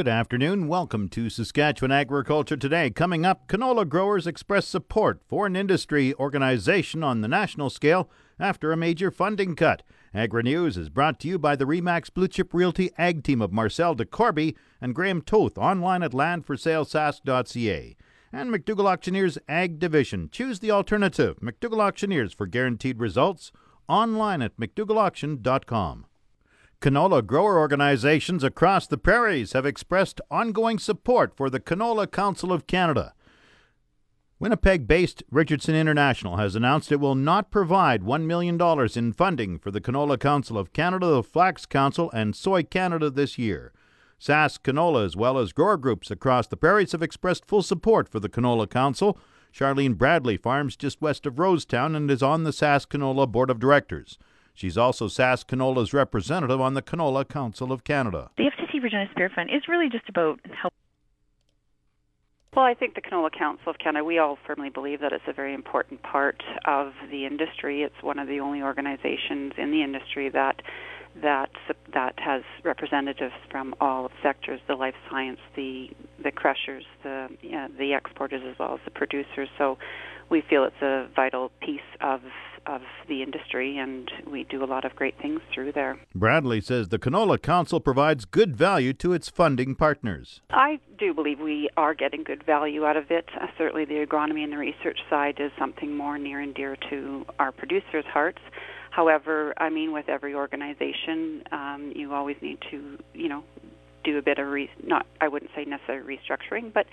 Good afternoon. Welcome to Saskatchewan Agriculture Today. Coming up, canola growers express support for an industry organization on the national scale after a major funding cut. Agri-News is brought to you by the REMAX Blue Chip Realty Ag Team of Marcel DeCorby and Graham Toth, online at landforsalesask.ca. And McDougall Auctioneers Ag Division. Choose the alternative, McDougall Auctioneers, for guaranteed results, online at mcdougallauction.com. Canola grower organizations across the prairies have expressed ongoing support for the Canola Council of Canada. Winnipeg-based Richardson International has announced it will not provide $1 million in funding for the Canola Council of Canada, the Flax Council, and Soy Canada this year. Sask Canola, as well as grower groups across the prairies, have expressed full support for the Canola Council. Charlene Bradley farms just west of Rosetown and is on the Sask Canola Board of Directors. She's also Sask Canola's representative on the Canola Council of Canada. The FCC Regina Spirit Fund is really just about help. Well, I think the Canola Council of Canada, we all firmly believe that it's a very important part of the industry. It's one of the only organizations in the industry that has representatives from all sectors, the life science, the crushers, the exporters, as well as the producers. So we feel it's a vital piece of the industry, and we do a lot of great things through there. Bradley says the Canola Council provides good value to its funding partners. I do believe we are getting good value out of it. Certainly the agronomy and the research side is something more near and dear to our producers' hearts. However, I mean, with every organization, you always need to, do a bit of, I wouldn't say necessarily restructuring, but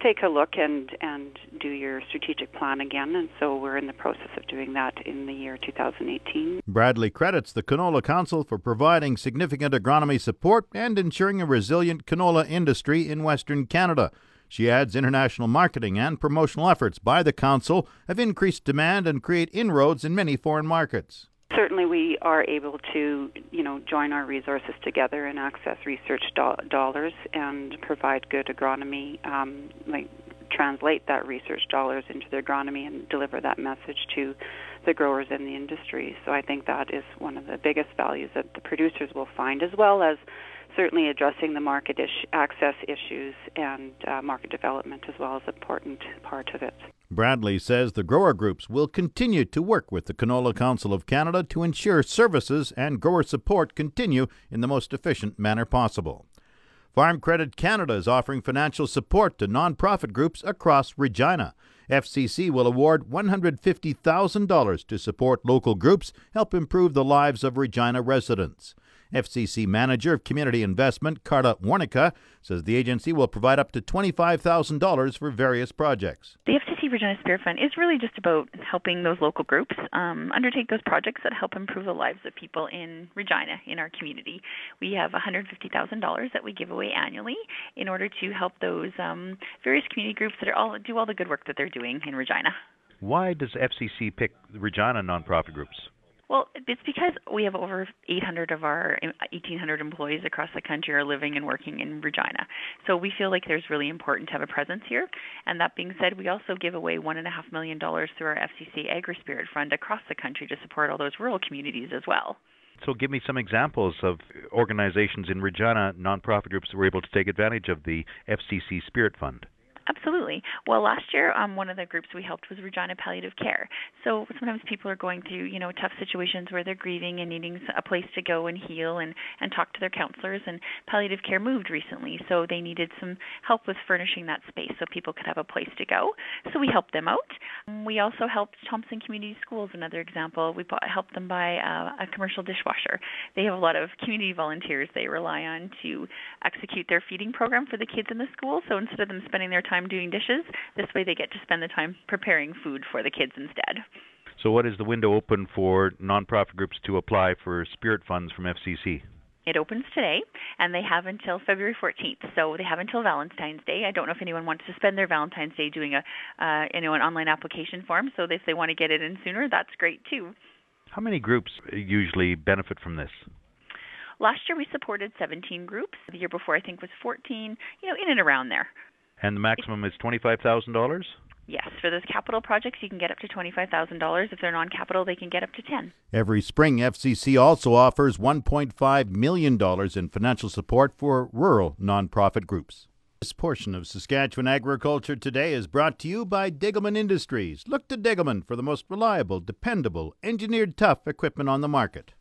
take a look and do your strategic plan again. And so we're in the process of doing that in the year 2018. Bradley credits the Canola Council for providing significant agronomy support and ensuring a resilient canola industry in Western Canada. She adds international marketing and promotional efforts by the council have increased demand and create inroads in many foreign markets. Certainly we are able to, join our resources together and access research dollars and provide good agronomy, translate that research dollars into the agronomy and deliver that message to the growers in the industry. So I think that is one of the biggest values that the producers will find, as well as certainly addressing the market access issues and market development as well is an important part of it. Bradley says the grower groups will continue to work with the Canola Council of Canada to ensure services and grower support continue in the most efficient manner possible. Farm Credit Canada is offering financial support to nonprofit groups across Regina. FCC will award $150,000 to support local groups, help improve the lives of Regina residents. FCC Manager of Community Investment, Carla Wernicke, says the agency will provide up to $25,000 for various projects. The FCC Regina Spirit Fund is really just about helping those local groups undertake those projects that help improve the lives of people in Regina, in our community. We have $150,000 that we give away annually in order to help those various community groups that do all the good work that they're doing in Regina. Why does FCC pick Regina nonprofit groups? Well, it's because we have over 800 of our 1,800 employees across the country are living and working in Regina. So we feel like there's really important to have a presence here. And that being said, we also give away $1.5 million through our FCC Agri-Spirit Fund across the country to support all those rural communities as well. So give me some examples of organizations in Regina, nonprofit groups that were able to take advantage of the FCC Spirit Fund. Absolutely. Well, last year, one of the groups we helped was Regina Palliative Care. So sometimes people are going through, tough situations where they're grieving and needing a place to go and heal and talk to their counselors. And Palliative Care moved recently, so they needed some help with furnishing that space so people could have a place to go. So we helped them out. We also helped Thompson Community Schools, another example. We helped them buy a commercial dishwasher. They have a lot of community volunteers they rely on to execute their feeding program for the kids in the school. So instead of them spending their time doing dishes, this way they get to spend the time preparing food for the kids instead. So what is the window open for nonprofit groups to apply for Spirit Funds from FCC? It opens today, and they have until February 14th, so they have until Valentine's Day. I don't know if anyone wants to spend their Valentine's Day doing an online application form, so if they want to get it in sooner, that's great too. How many groups usually benefit from this? Last year we supported 17 groups. The year before I think was 14, in and around there. And the maximum is $25,000? Yes, for those capital projects, you can get up to $25,000. If they're non-capital, they can get up to $10,000. Every spring, FCC also offers $1.5 million in financial support for rural nonprofit groups. This portion of Saskatchewan Agriculture Today is brought to you by Diggleman Industries. Look to Diggleman for the most reliable, dependable, engineered tough equipment on the market.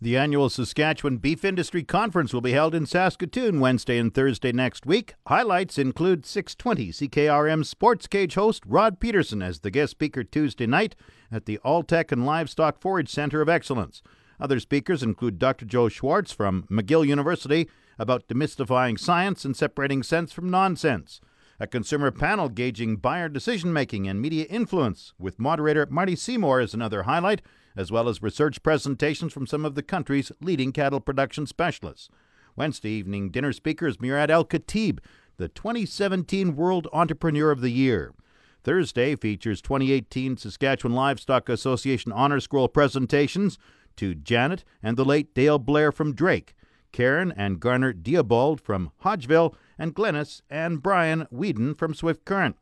The annual Saskatchewan Beef Industry Conference will be held in Saskatoon Wednesday and Thursday next week. Highlights include 620 CKRM Sports Cage host Rod Peterson as the guest speaker Tuesday night at the Alltech and Livestock Forage Center of Excellence. Other speakers include Dr. Joe Schwartz from McGill University about demystifying science and separating sense from nonsense. A consumer panel gauging buyer decision-making and media influence with moderator Marty Seymour is another highlight, as well as research presentations from some of the country's leading cattle production specialists. Wednesday evening dinner speaker is Murad Al-Katib, the 2017 World Entrepreneur of the Year. Thursday features 2018 Saskatchewan Livestock Association Honor Scroll presentations to Janet and the late Dale Blair from Drake, Karen and Garner Diabald from Hodgeville, and Glynnis and Brian Whedon from Swift Current.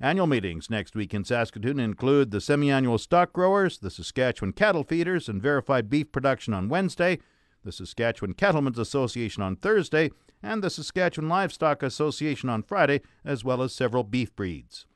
Annual meetings next week in Saskatoon include the semi-annual stock growers, the Saskatchewan cattle feeders, and verified beef production on Wednesday, the Saskatchewan Cattlemen's Association on Thursday, and the Saskatchewan Livestock Association on Friday, as well as several beef breeds.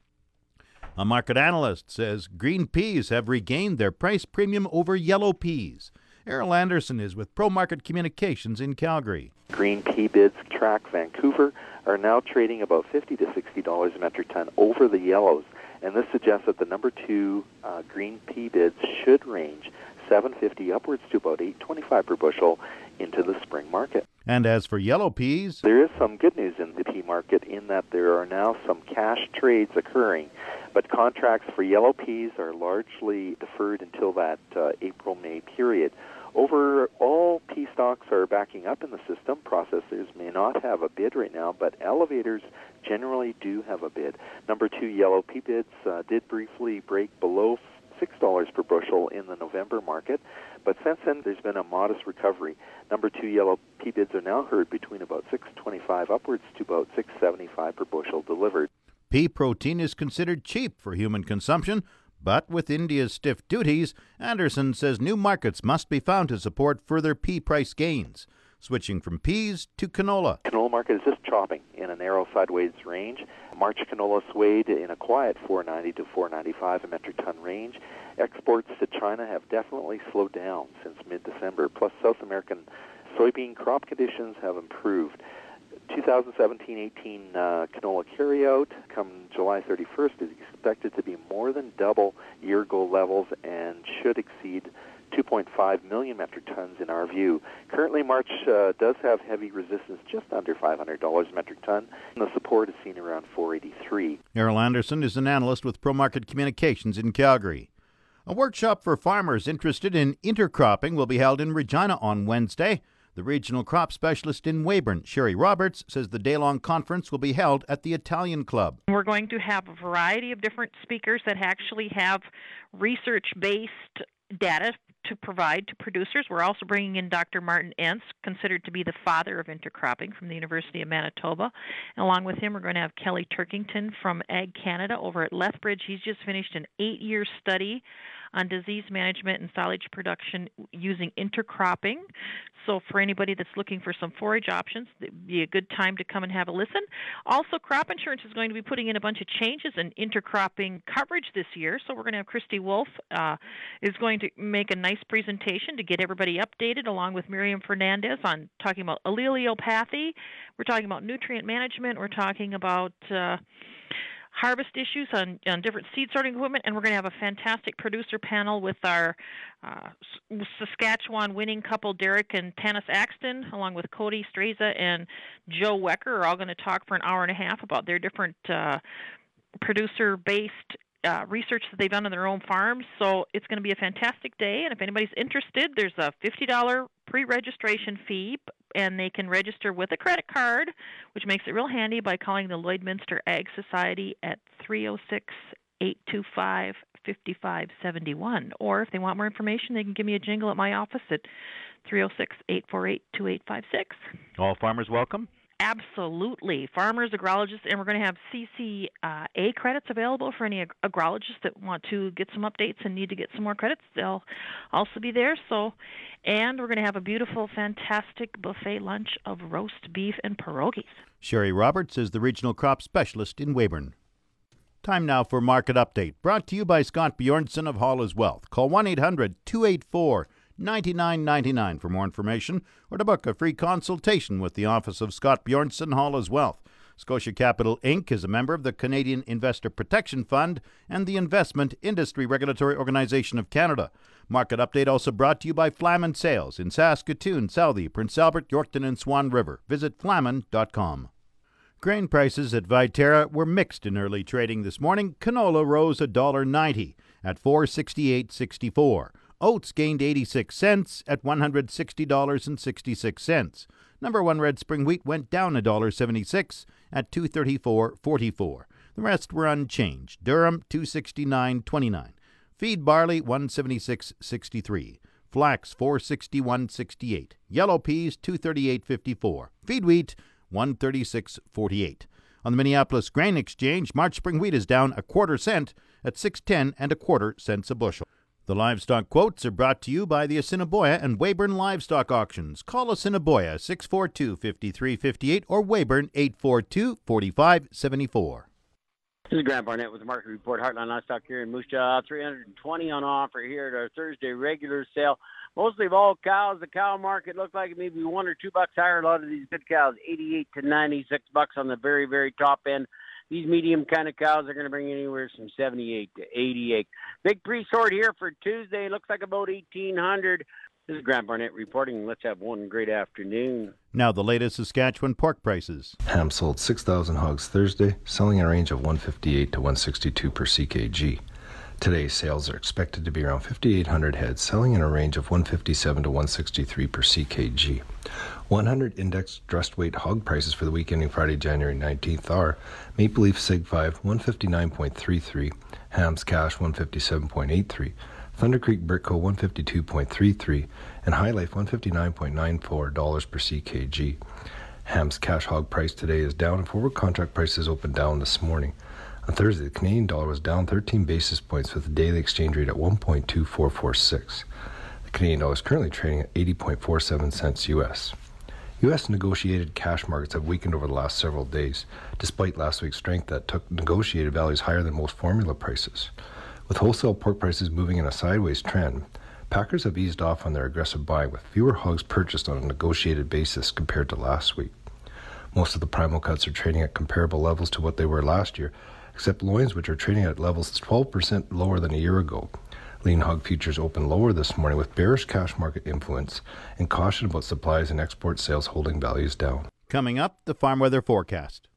A market analyst says green peas have regained their price premium over yellow peas. Errol Anderson is with Pro Market Communications in Calgary. Green pea bids track Vancouver are now trading about $50 to $60 a metric ton over the yellows, and this suggests that the number two green pea bids should range $7.50 upwards to about $8.25 per bushel into the spring market. And as for yellow peas, there is some good news in the pea market in that there are now some cash trades occurring, but contracts for yellow peas are largely deferred until that April-May period. Overall, pea stocks are backing up in the system. Processors may not have a bid right now, but elevators generally do have a bid. Number two yellow pea bids did briefly break below $6 per bushel in the November market, but since then there's been a modest recovery. Number two yellow pea bids are now heard between about $6.25 upwards to about $6.75 per bushel delivered. Pea protein is considered cheap for human consumption, but with India's stiff duties, Anderson says new markets must be found to support further pea price gains. Switching from peas to canola. Canola market is just chopping in a narrow sideways range. March canola swayed in a quiet $4.90 to $4.95 a metric ton range. Exports to China have definitely slowed down since mid-December, plus South American soybean crop conditions have improved. 2017-18 canola carryout come July 31st is expected to be more than double year-ago levels and should exceed 2.5 million metric tons in our view. Currently, March does have heavy resistance just under $500 a metric ton, and the support is seen around $483. Errol Anderson is an analyst with Pro Market Communications in Calgary. A workshop for farmers interested in intercropping will be held in Regina on Wednesday. The regional crop specialist in Weyburn, Sherry Roberts, says the day-long conference will be held at the Italian Club. We're going to have a variety of different speakers that actually have research-based data to provide to producers. We're also bringing in Dr. Martin Entz, considered to be the father of intercropping from the University of Manitoba. And along with him, we're going to have Kelly Turkington from Ag Canada over at Lethbridge. He's just finished an 8-year study on disease management and silage production using intercropping. So for anybody that's looking for some forage options, it would be a good time to come and have a listen. Also, crop insurance is going to be putting in a bunch of changes in intercropping coverage this year. So we're going to have Christy Wolf is going to make a nice presentation to get everybody updated, along with Miriam Fernandez on talking about alleliopathy. We're talking about nutrient management. We're talking about harvest issues on different seed sorting equipment, and we're going to have a fantastic producer panel with our Saskatchewan winning couple, Derek and Tanis Axton, along with Cody Streza and Joe Wecker, are all going to talk for an hour and a half about their different producer-based research that they've done on their own farms. So it's going to be a fantastic day, and if anybody's interested, there's a $50 pre-registration fee, and they can register with a credit card, which makes it real handy, by calling the Lloydminster Ag Society at 306-825-5571. Or if they want more information, they can give me a jingle at my office at 306-848-2856. All farmers welcome. Absolutely. Farmers, agrologists, and we're going to have CCA credits available for any agrologists that want to get some updates and need to get some more credits. They'll also be there. So, and we're going to have a beautiful, fantastic buffet lunch of roast beef and pierogies. Sherry Roberts is the Regional Crop Specialist in Weyburn. Time now for Market Update, brought to you by Scott Bjornsson of Hall is Wealth. Call 1-800-284-9999 for more information or to book a free consultation with the office of Scott Bjornsson, Hall is Wealth. Scotia Capital Inc. is a member of the Canadian Investor Protection Fund and the Investment Industry Regulatory Organization of Canada. Market Update also brought to you by Flamin Sales in Saskatoon, Southie, Prince Albert, Yorkton, and Swan River. Visit flamin.com. Grain prices at Viterra were mixed in early trading this morning. Canola rose $1.90 at $468.64. Oats gained 86 cents at $160.66. Number one red spring wheat went down $1.76 at $234.44. The rest were unchanged. Durum $269.29. Feed barley $176.63. Flax $461.68. Yellow peas $238.54. Feed wheat $136.48. On the Minneapolis Grain Exchange, March spring wheat is down a quarter cent at $6.10 a bushel. The livestock quotes are brought to you by the Assiniboia and Weyburn Livestock Auctions. Call Assiniboia 642-5358 or Weyburn 842-4574. This is Grant Barnett with the Market Report. Heartland Livestock here in Moose Jaw. 320 on offer here at our Thursday regular sale. Mostly of all cows. The cow market looked like maybe $1 or $2 higher. A lot of these good cows, 88 to 96 bucks on the very, very top end. These medium kind of cows are going to bring anywhere from 78 to 88. Big pre-sort here for Tuesday. Looks like about 1,800. This is Grant Barnett reporting. Let's have one great afternoon. Now the latest Saskatchewan pork prices. Ham sold 6,000 hogs Thursday, selling in a range of 158 to 162 per CKG. Today's sales are expected to be around 5,800 heads, selling in a range of 157 to 163 per CKG. 100 index dressed weight hog prices for the week ending Friday, January 19th are Maple Leaf Sig 5 159.33, Hams Cash 157.83, Thunder Creek Britco 152.33, and High Life $159.94 per CKG. Hams Cash hog price today is down, and forward contract prices opened down this morning. On Thursday, the Canadian dollar was down 13 basis points with the daily exchange rate at 1.2446. The Canadian dollar is currently trading at 80.47 cents US. U.S. negotiated cash markets have weakened over the last several days, despite last week's strength that took negotiated values higher than most formula prices. With wholesale pork prices moving in a sideways trend, packers have eased off on their aggressive buying, with fewer hogs purchased on a negotiated basis compared to last week. Most of the primal cuts are trading at comparable levels to what they were last year, except loins, which are trading at levels 12% lower than a year ago. Lean hog futures opened lower this morning with bearish cash market influence and caution about supplies and export sales holding values down. Coming up, the farm weather forecast.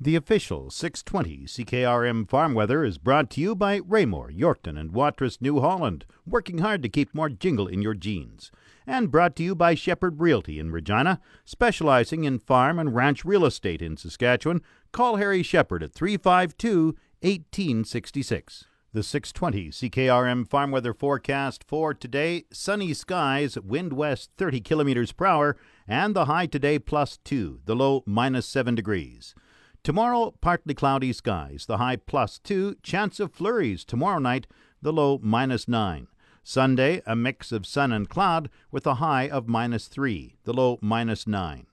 The official 620 CKRM farm weather is brought to you by Raymore, Yorkton, and Watrous, New Holland, working hard to keep more jingle in your jeans. And brought to you by Shepherd Realty in Regina, specializing in farm and ranch real estate in Saskatchewan. Call Harry Shepherd at 352-1866. The 620 CKRM farm weather forecast for today, sunny skies, wind west 30 kilometers per hour, and the high today +2, the low -7 degrees. Tomorrow, partly cloudy skies, the high +2, chance of flurries tomorrow night, the low -9. Sunday, a mix of sun and cloud with a high of -3, the low -9.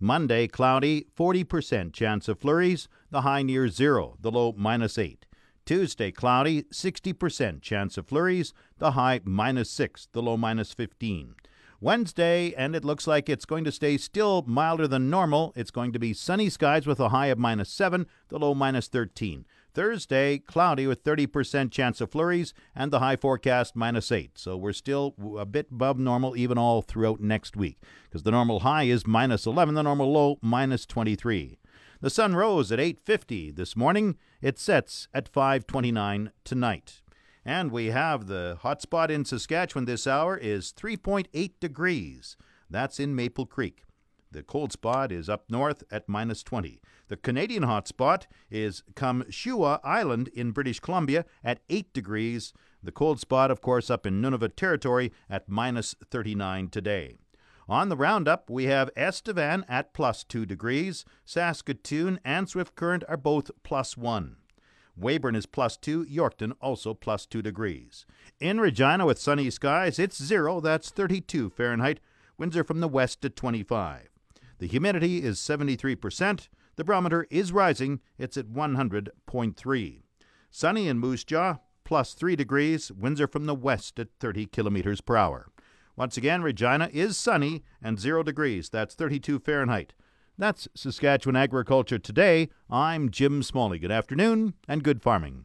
Monday, cloudy, 40% chance of flurries, the high near 0, the low -8. Tuesday, cloudy, 60% chance of flurries, the high -6, the low -15. Wednesday, and it looks like it's going to stay still milder than normal. It's going to be sunny skies with a high of -7, the low -13. Thursday, cloudy with 30% chance of flurries, and the high forecast -8. So we're still a bit above normal even all throughout next week, because the normal high is -11, the normal low -23. The sun rose at 8:50 this morning. It sets at 5:29 tonight. And we have the hot spot in Saskatchewan this hour is 3.8 degrees. That's in Maple Creek. The cold spot is up north at -20. The Canadian hot spot is Kamshewa Island in British Columbia at 8 degrees. The cold spot, of course, up in Nunavut Territory at -39 today. On the roundup, we have Estevan at plus 2 degrees. Saskatoon and Swift Current are both plus 1. Weyburn is plus 2, Yorkton also plus 2 degrees. In Regina with sunny skies, it's 0, that's 32 Fahrenheit. Winds are from the west at 25. The humidity is 73%. The barometer is rising, it's at 100.3. Sunny in Moose Jaw, plus 3 degrees. Winds are from the west at 30 kilometers per hour. Once again, Regina is sunny and 0 degrees, that's 32 Fahrenheit. That's Saskatchewan Agriculture Today. I'm Jim Smalley. Good afternoon and good farming.